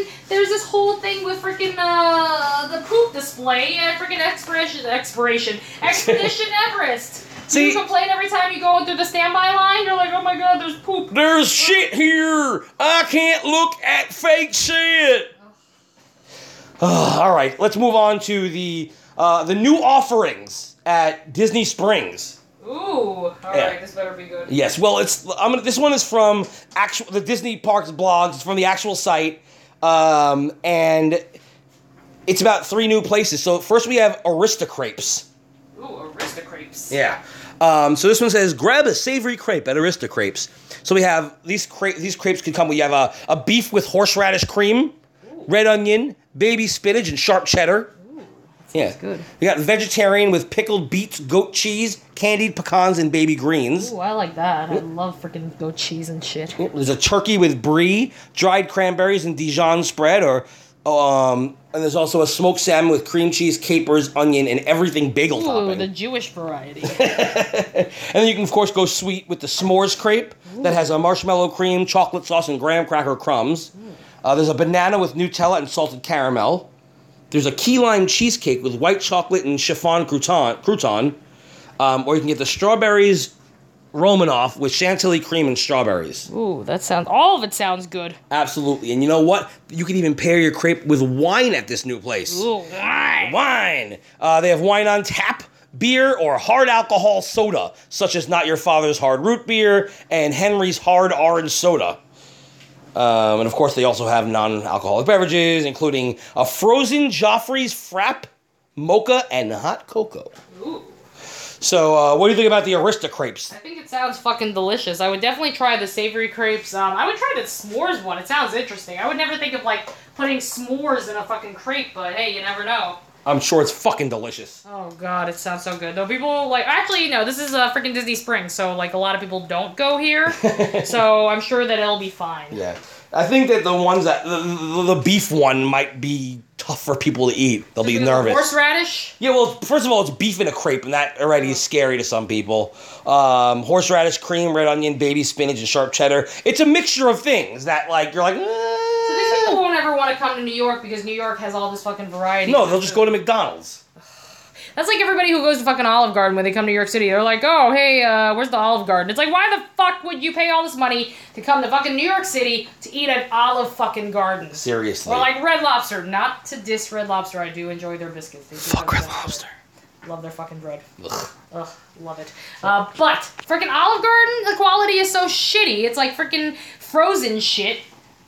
is, there's this whole thing with freaking, the poop display at freaking Expedition Everest! See, you complain every time you go through the standby line, you're like, oh my god, there's poop. There's shit here! I can't look at fake shit! All right, let's move on to the new offerings at Disney Springs. Ooh, all right, this better be good. Yes, well, this one is from the Disney Parks blogs. It's from the actual site, and it's about 3 new places. So first we have Aristocrapes. Ooh, Aristocrapes. Yeah. So this one says, grab a savory crepe at Aristocrapes. So we have these crepes could come. We have a beef with horseradish cream, red onion, baby spinach, and sharp cheddar. Ooh, yeah, good. We got vegetarian with pickled beets, goat cheese, candied pecans, and baby greens. Ooh, I like that. I love freaking goat cheese and shit. There's a turkey with brie, dried cranberries, and Dijon spread, and there's also a smoked salmon with cream cheese, capers, onion, and everything bagel topping. Ooh, the Jewish variety. And then you can, of course, go sweet with the s'mores crepe. Ooh. That has a marshmallow cream, chocolate sauce, and graham cracker crumbs. Ooh. There's a banana with Nutella and salted caramel. There's a key lime cheesecake with white chocolate and chiffon crouton. Or you can get the strawberries Romanoff with chantilly cream and strawberries. Ooh, all of it sounds good. Absolutely. And you know what? You can even pair your crepe with wine at this new place. Ooh, wine! Wine! They have wine on tap, beer, or hard alcohol soda, such as Not Your Father's Hard Root Beer and Henry's Hard Orange Soda. And of course, they also have non-alcoholic beverages, including a frozen Joffrey's Frapp, mocha, and hot cocoa. Ooh. So, what do you think about the Aristocrapes? I think it sounds fucking delicious. I would definitely try the savory crepes. I would try the s'mores one. It sounds interesting. I would never think of, putting s'mores in a fucking crepe, but hey, you never know. I'm sure it's fucking delicious. Oh, God, it sounds so good. Though people, actually, no, this is freaking Disney Springs, so, a lot of people don't go here. So I'm sure that it'll be fine. Yeah. I think that the ones that the beef one might be tough for people to eat. They'll be nervous. Horseradish? Yeah, well, first of all, it's beef in a crepe, and that already is scary to some people. Horseradish, cream, red onion, baby spinach, and sharp cheddar. It's a mixture of things that, like, you're like, So these people won't ever want to come to New York because New York has all this fucking variety. No, they'll just go to McDonald's. That's like everybody who goes to fucking Olive Garden when they come to New York City. They're like, oh, hey, where's the Olive Garden? It's like, why the fuck would you pay all this money to come to fucking New York City to eat at Olive fucking Garden? Seriously. Or like Red Lobster. Not to diss Red Lobster. I do enjoy their biscuits. Fuck Red Lobster. Love their fucking bread. Ugh. Ugh, love it. But freaking Olive Garden, the quality is so shitty. It's like freaking Frozen shit.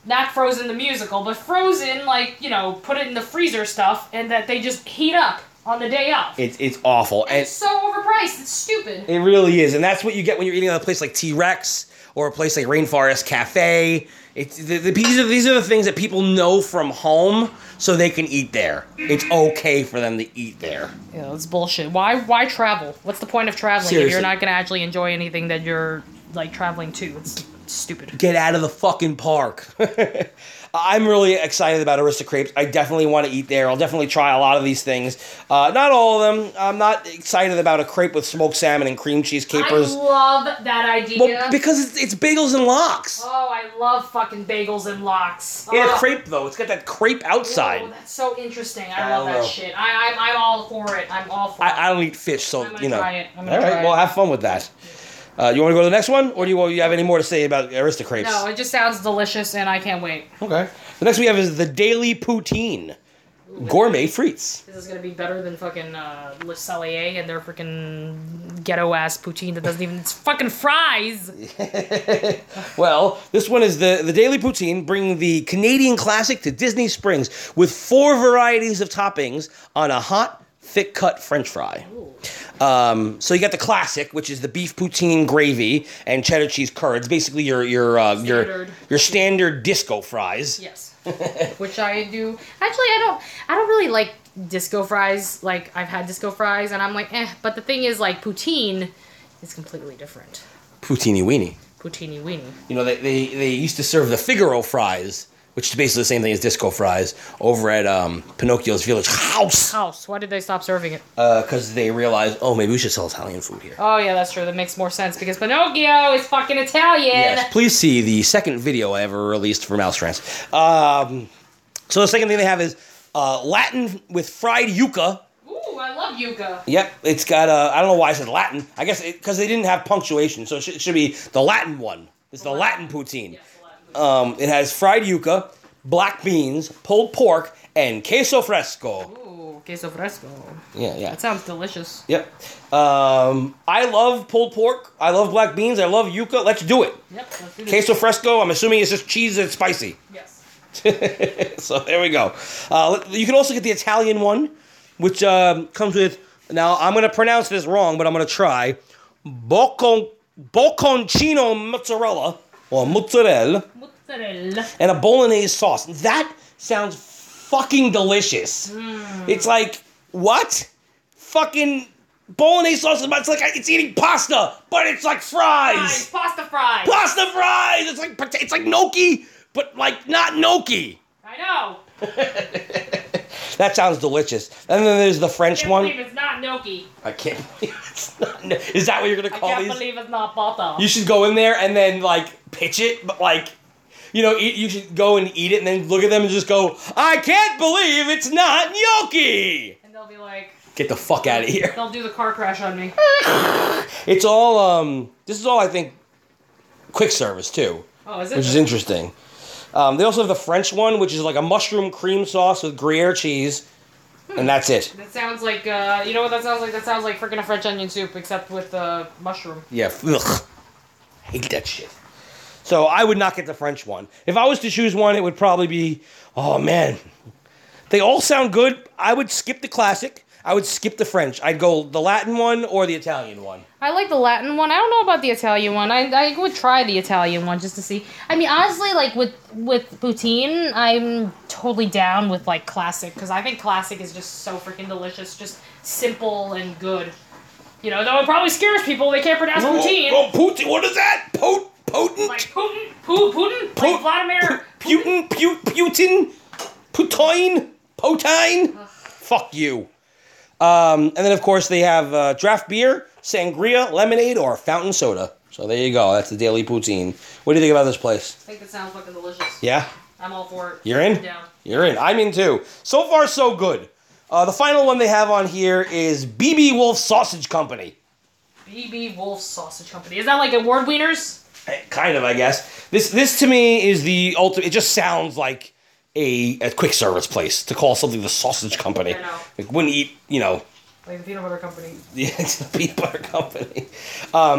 Not Frozen the musical, but Frozen, like, you know, put it in the freezer stuff and that they just heat up. On the day off. It's awful. And it's so overpriced. It's stupid. It really is. And that's what you get when you're eating at a place like T-Rex or a place like Rainforest Cafe. It's these are the things that people know from home so they can eat there. It's okay for them to eat there. Yeah, that's bullshit. Why travel? What's the point of traveling if you're not going to actually enjoy anything that you're like traveling to? It's stupid. Get out of the fucking park. I'm really excited about Aristocrapes. I definitely want to eat there. I'll definitely try a lot of these things. Not all of them. I'm not excited about a crepe with smoked salmon and cream cheese capers. I love that idea. Well, because it's bagels and lox. Oh, I love fucking bagels and lox. Yeah, crepe, though. It's got that crepe outside. Oh, that's so interesting. I love that shit. I'm all for it. I'm all for it. I don't eat fish, so, you know. I'm going to try it. All right, well, have fun with that. You want to go to the next one, or do you have any more to say about Aristocrapes? No, it just sounds delicious, and I can't wait. Okay. The next we have is the Daily Poutine. Ooh, gourmet frites. This is going to be better than fucking Le Cellier and their freaking ghetto-ass poutine that doesn't even... It's fucking fries! Well, this one is the Daily Poutine, bringing the Canadian classic to Disney Springs with 4 varieties of toppings on a hot, thick-cut French fry. Ooh. So you got the classic, which is the beef poutine gravy and cheddar cheese curd. It's basically your standard disco fries. Yes, which I do. Actually, I don't really like disco fries. Like I've had disco fries, and I'm like, eh. But the thing is, like poutine is completely different. Poutini weenie. Poutini weenie. You know, they used to serve the Figaro fries, which is basically the same thing as disco fries, over at Pinocchio's Village House. Why did they stop serving it? Because they realized, oh, maybe we should sell Italian food here. Oh, yeah, that's true. That makes more sense, because Pinocchio is fucking Italian. Yes, please see the second video I ever released for Mouse Rants. So the second thing they have is Latin with fried yuca. Ooh, I love yuca. Yep, it's got, I don't know why I said Latin. I guess because they didn't have punctuation, so it should be the Latin one. It's the Latin poutine. Yes. It has fried yuca, black beans, pulled pork, and queso fresco. Ooh, queso fresco. Yeah. That sounds delicious. Yep. I love pulled pork. I love black beans. I love yuca. Let's do it. Yep, let's do it. Queso fresco, I'm assuming it's just cheese and spicy. Yes. So there we go. You can also get the Italian one, which comes with, now I'm going to pronounce this wrong, but I'm going to try, bocconcino mozzarella. Or mozzarella. And a bolognese sauce. That sounds fucking delicious. Mm. It's like, what? Fucking bolognese sauce. It's like it's eating pasta, but it's like fries. Pasta fries. It's like gnocchi, but like not gnocchi. I know. That sounds delicious. And then there's the French one. I can't believe it's not gnocchi. Is that what you're going to call these? I can't believe it's not pasta. You should go in there and then like pitch it, but like, you know, you should go and eat it and then look at them and just go, I can't believe it's not gnocchi. And they'll be like, get the fuck out of here. They'll do the car crash on me. It's all, this is all I think quick service too. Oh, is it? Which is interesting. They also have the French one, which is like a mushroom cream sauce with Gruyere cheese, and that's it. That sounds like, you know what that sounds like? That sounds like freaking a French onion soup, except with mushroom. Yeah, ugh. Hate that shit. So I would not get the French one. If I was to choose one, it would probably be, oh man, they all sound good. I would skip the classic. I would skip the French. I'd go the Latin one or the Italian one. I like the Latin one. I don't know about the Italian one. I would try the Italian one just to see. I mean, honestly, like with poutine, I'm totally down with like classic, because I think classic is just so freaking delicious, just simple and good. You know, though it probably scares people. They can't pronounce poutine. Oh, poutine. What is that? Poutine. potent? Like Putin? Putin? Like Vladimir? Putin? Putin? Putin? Potine? Fuck you. And then, of course, they have draft beer, sangria, lemonade, or fountain soda. So there you go. That's the Daily Poutine. What do you think about this place? I think that sounds fucking delicious. Yeah? I'm all for it. You're in? Down. You're in. I'm in, too. So far, so good. The final one they have on here is BB Wolf Sausage Company. BB Wolf Sausage Company. Is that like award wieners? Kind of, I guess. This to me is the ultimate. It just sounds like a quick service place to call something the Sausage Company. I know. Like wouldn't eat, you know. Like the peanut butter company. Yeah, it's the peanut butter company.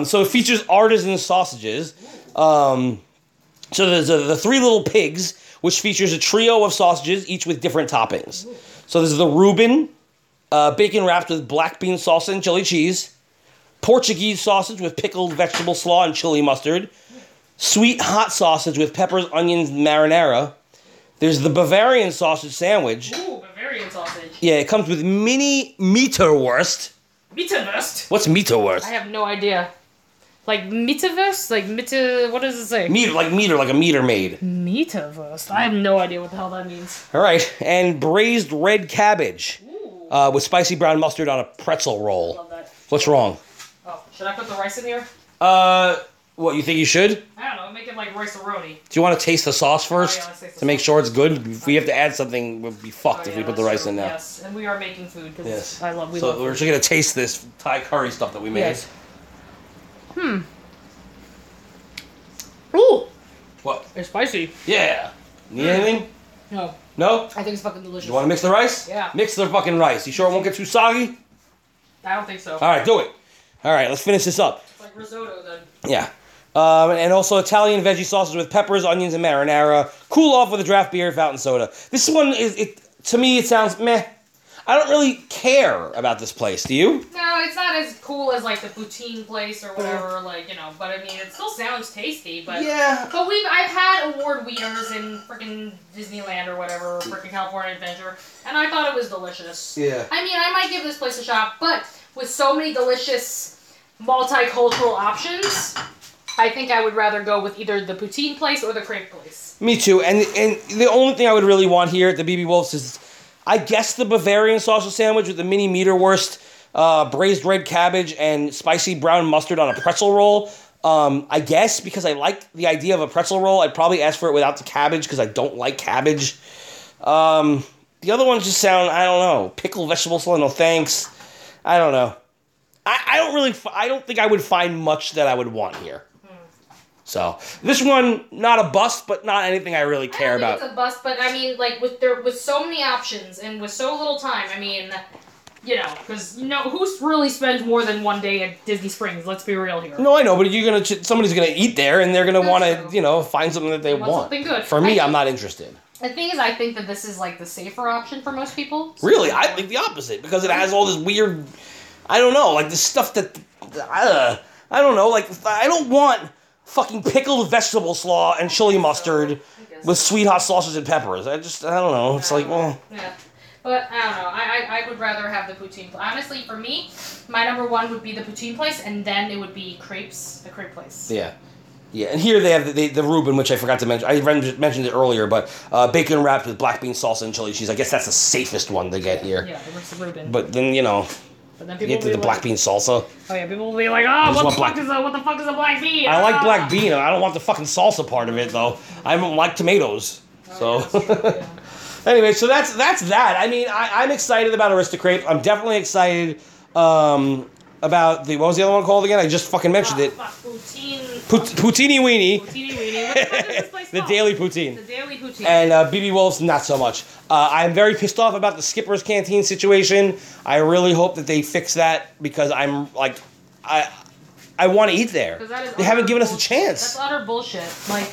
So it features artisan sausages. So there's the Three Little Pigs, which features a trio of sausages, each with different toppings. Ooh. So there's the Reuben, bacon wrapped with black bean salsa and chili cheese. Portuguese sausage with pickled vegetable slaw and chili mustard. Sweet hot sausage with peppers, onions, and marinara. There's the Bavarian sausage sandwich. Ooh, Bavarian sausage. Yeah, it comes with mini Meterwurst. Meterwurst? What's Meterwurst? I have no idea. Like Meterwurst? Like meter... What does it say? Meter, like a meter maid. Meterwurst? I have no idea what the hell that means. All right. And braised red cabbage with spicy brown mustard on a pretzel roll. Love that. What's wrong? Oh, should I put the rice in here? What, you think you should? I don't know, make it like rice-a-roni. Do you want to taste the sauce first? Oh, yeah, let's taste the sauce. Make sure it's good? If we have to add something, we'll be fucked if we put the rice in now. Yes, and we are making food, because we love food. We're just going to taste this Thai curry stuff that we made. Yes. Ooh! What? It's spicy. Yeah. Need anything? No. No? I think it's fucking delicious. You want to mix the rice? Yeah. Mix the fucking rice. You sure it won't get too soggy? I don't think so. All right, do it. All right, let's finish this up. It's like risotto, then. Yeah. And also Italian veggie sausage with peppers, onions, and marinara. Cool off with a draft beer, fountain soda. This one, to me, it sounds meh. I don't really care about this place. Do you? No, it's not as cool as, like, the poutine place or whatever, like, you know. But, I mean, it still sounds tasty, but... Yeah. But I've had award wieners in frickin' Disneyland or whatever, frickin' California Adventure, and I thought it was delicious. Yeah. I mean, I might give this place a shot, but... With so many delicious multicultural options, I think I would rather go with either the poutine place or the crepe place. Me too. And the only thing I would really want here at the BB Wolf's is, I guess, the Bavarian sausage sandwich with the mini Meterwurst, braised red cabbage, and spicy brown mustard on a pretzel roll. I guess because I like the idea of a pretzel roll, I'd probably ask for it without the cabbage because I don't like cabbage. The other ones just sound, I don't know, pickled vegetable salad, no thanks. I don't know. I don't think I would find much that I would want here. So this one, not a bust, but not anything I really care about. It's a bust, but I mean, like with so many options and with so little time. I mean, you know, because you know who really spends more than one day at Disney Springs? Let's be real here. No, I know, but somebody's gonna eat there, and they're gonna want to, you know, find something that they want. Something good. For me, I'm not interested. The thing is, I think that this is, like, the safer option for most people. So really? I think the opposite, because it has all this weird, I don't know, like, this stuff that, I don't know, like, I don't want fucking pickled vegetable slaw and chili mustard with sweet hot sauces and peppers. I don't know, it's like, well... Yeah, but, I don't know, I would rather have the poutine place. Honestly, for me, my number one would be the poutine place, and then it would be the crepe place. Yeah. Yeah, and here they have the Reuben, which I forgot to mention. I mentioned it earlier, but bacon wrapped with black bean salsa and chili cheese. I guess that's the safest one to get here. Yeah, it's the Reuben. But then, you know, you get to the black bean salsa. Oh, yeah, people will be like, oh, what the fuck is a black bean? I like black bean. I don't want the fucking salsa part of it, though. I don't like tomatoes. Oh, so, yeah, true, yeah. Anyway, so that's that. I mean, I'm excited about Aristocrapes. I'm definitely excited about what was the other one called again? I just fucking mentioned it. Poutini Weenie. Poutini Weenie. What the fuck is this place called? The Daily Poutine. And BB Wolf's, not so much. I'm very pissed off about the Skipper's Canteen situation. I really hope that they fix that because I'm like, I want to eat there. They haven't given us a chance. That's utter bullshit. Like,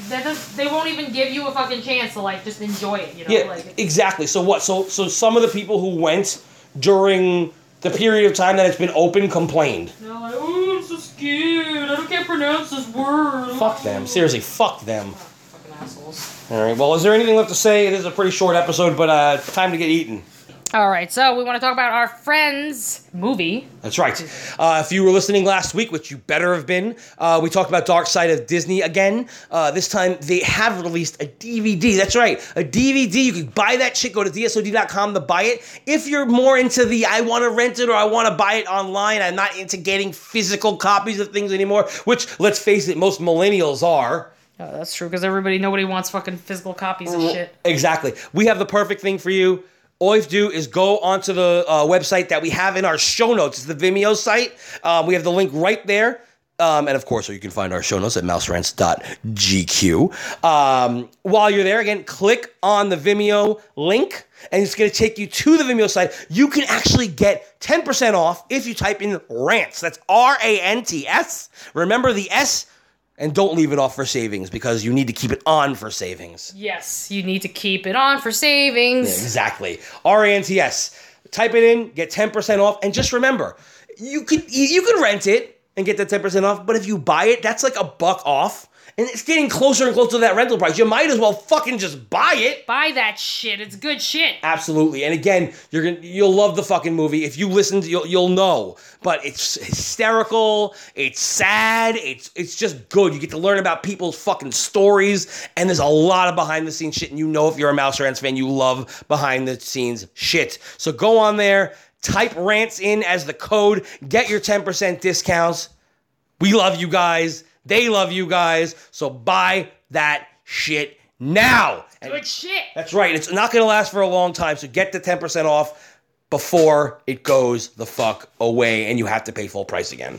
they won't even give you a fucking chance to, like, just enjoy it, you know? Yeah, like, exactly. So what? So some of the people who went during... the period of time that it's been open complained. They're like, oh, I'm so scared. I can't pronounce this word. Fuck them. Seriously, fuck them. Oh, fucking assholes. All right, well, is there anything left to say? This is a pretty short episode, but time to get eaten. All right, so we want to talk about our Friends movie. That's right. If you were listening last week, which you better have been, we talked about Dark Side of Disney again. This time, they have released a DVD. That's right, a DVD. You can buy that shit. Go to dsod.com to buy it. If you're more into the I want to rent it or I want to buy it online, I'm not into getting physical copies of things anymore, which, let's face it, most millennials are. Oh, that's true, because nobody wants fucking physical copies of shit. Exactly. We have the perfect thing for you. All you have to do is go onto the website that we have in our show notes. It's the Vimeo site. We have the link right there. And of course, you can find our show notes at mouserants.gq. While you're there, again, click on the Vimeo link, and it's going to take you to the Vimeo site. You can actually get 10% off if you type in rants. That's R-A-N-T-S. Remember the S. And don't leave it off for savings, because you need to keep it on for savings. Yes, you need to keep it on for savings. Yeah, exactly. R-A-N-T-S. Type it in, get 10% off, and just remember, you could rent it and get the 10% off, but if you buy it, that's like $1 off, and it's getting closer and closer to that rental price. You might as well fucking just buy it. Buy that shit. It's good shit. Absolutely. And again, you'll love the fucking movie. If you listened, you'll know. But it's hysterical. It's sad. It's just good. You get to learn about people's fucking stories. And there's a lot of behind-the-scenes shit. And you know, if you're a Mouse Rants fan, you love behind-the-scenes shit. So go on there. Type rants in as the code. Get your 10% discounts. We love you guys. They love you guys, so buy that shit now. And good shit. That's right. It's not going to last for a long time, so get the 10% off before it goes the fuck away and you have to pay full price again.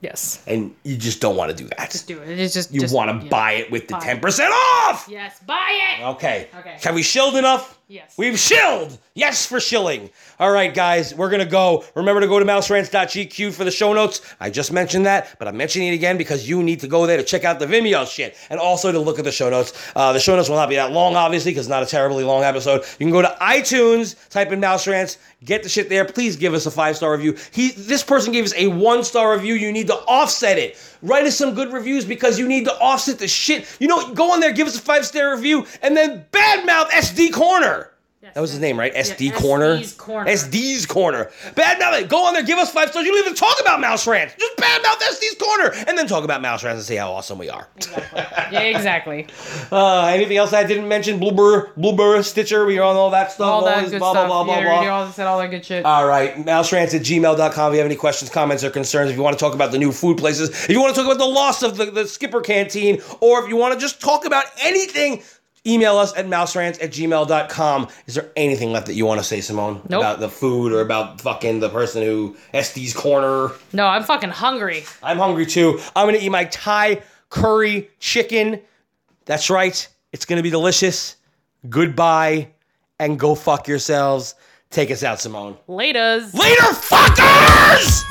Yes. And you just don't want to do that. Just do it. It's just, you want to buy it with the 10% off. Yes, buy it. Okay. Have we shilled enough? Yes. We've shilled. Yes, for shilling. All right, guys, we're going to go. Remember to go to mouserants.gq for the show notes. I just mentioned that, but I'm mentioning it again because you need to go there to check out the Vimeo shit and also to look at the show notes. The show notes will not be that long, obviously, because it's not a terribly long episode. You can go to iTunes, type in Mouse Rants, get the shit there. Please give us a 5-star review. This person gave us a 1-star review. You need to offset it. Write us some good reviews because you need to offset the shit. You know, go on there, give us a 5-star review, and then badmouth SD Corner. Yes, that was his name, right? Yeah, SD Corner? SD's Corner. Badmouth it. Go on there, give us 5 stars. You don't even talk about Mouse Rants. Just badmouth SD's Corner, and then talk about Mouse Rants and see how awesome we are. Exactly. Yeah, exactly. Anything else I didn't mention? Bloober, Stitcher, we are on all that stuff. All that good blah, stuff. Blah, blah, yeah, blah, blah. We do all that good shit. All right, mouserants@gmail.com. If you have any questions, comments, or concerns, if you want to talk about the new food places, if you want to talk about the loss of the Skipper Canteen, or if you want to just talk about anything, email us at mouserants@gmail.com. Is there anything left that you want to say, Simone? Nope. About the food or about fucking the person who SD's Corner? No, I'm fucking hungry. I'm hungry too. I'm going to eat my Thai curry chicken. That's right. It's going to be delicious. Goodbye and go fuck yourselves. Take us out, Simone. Laters. Later, fuckers!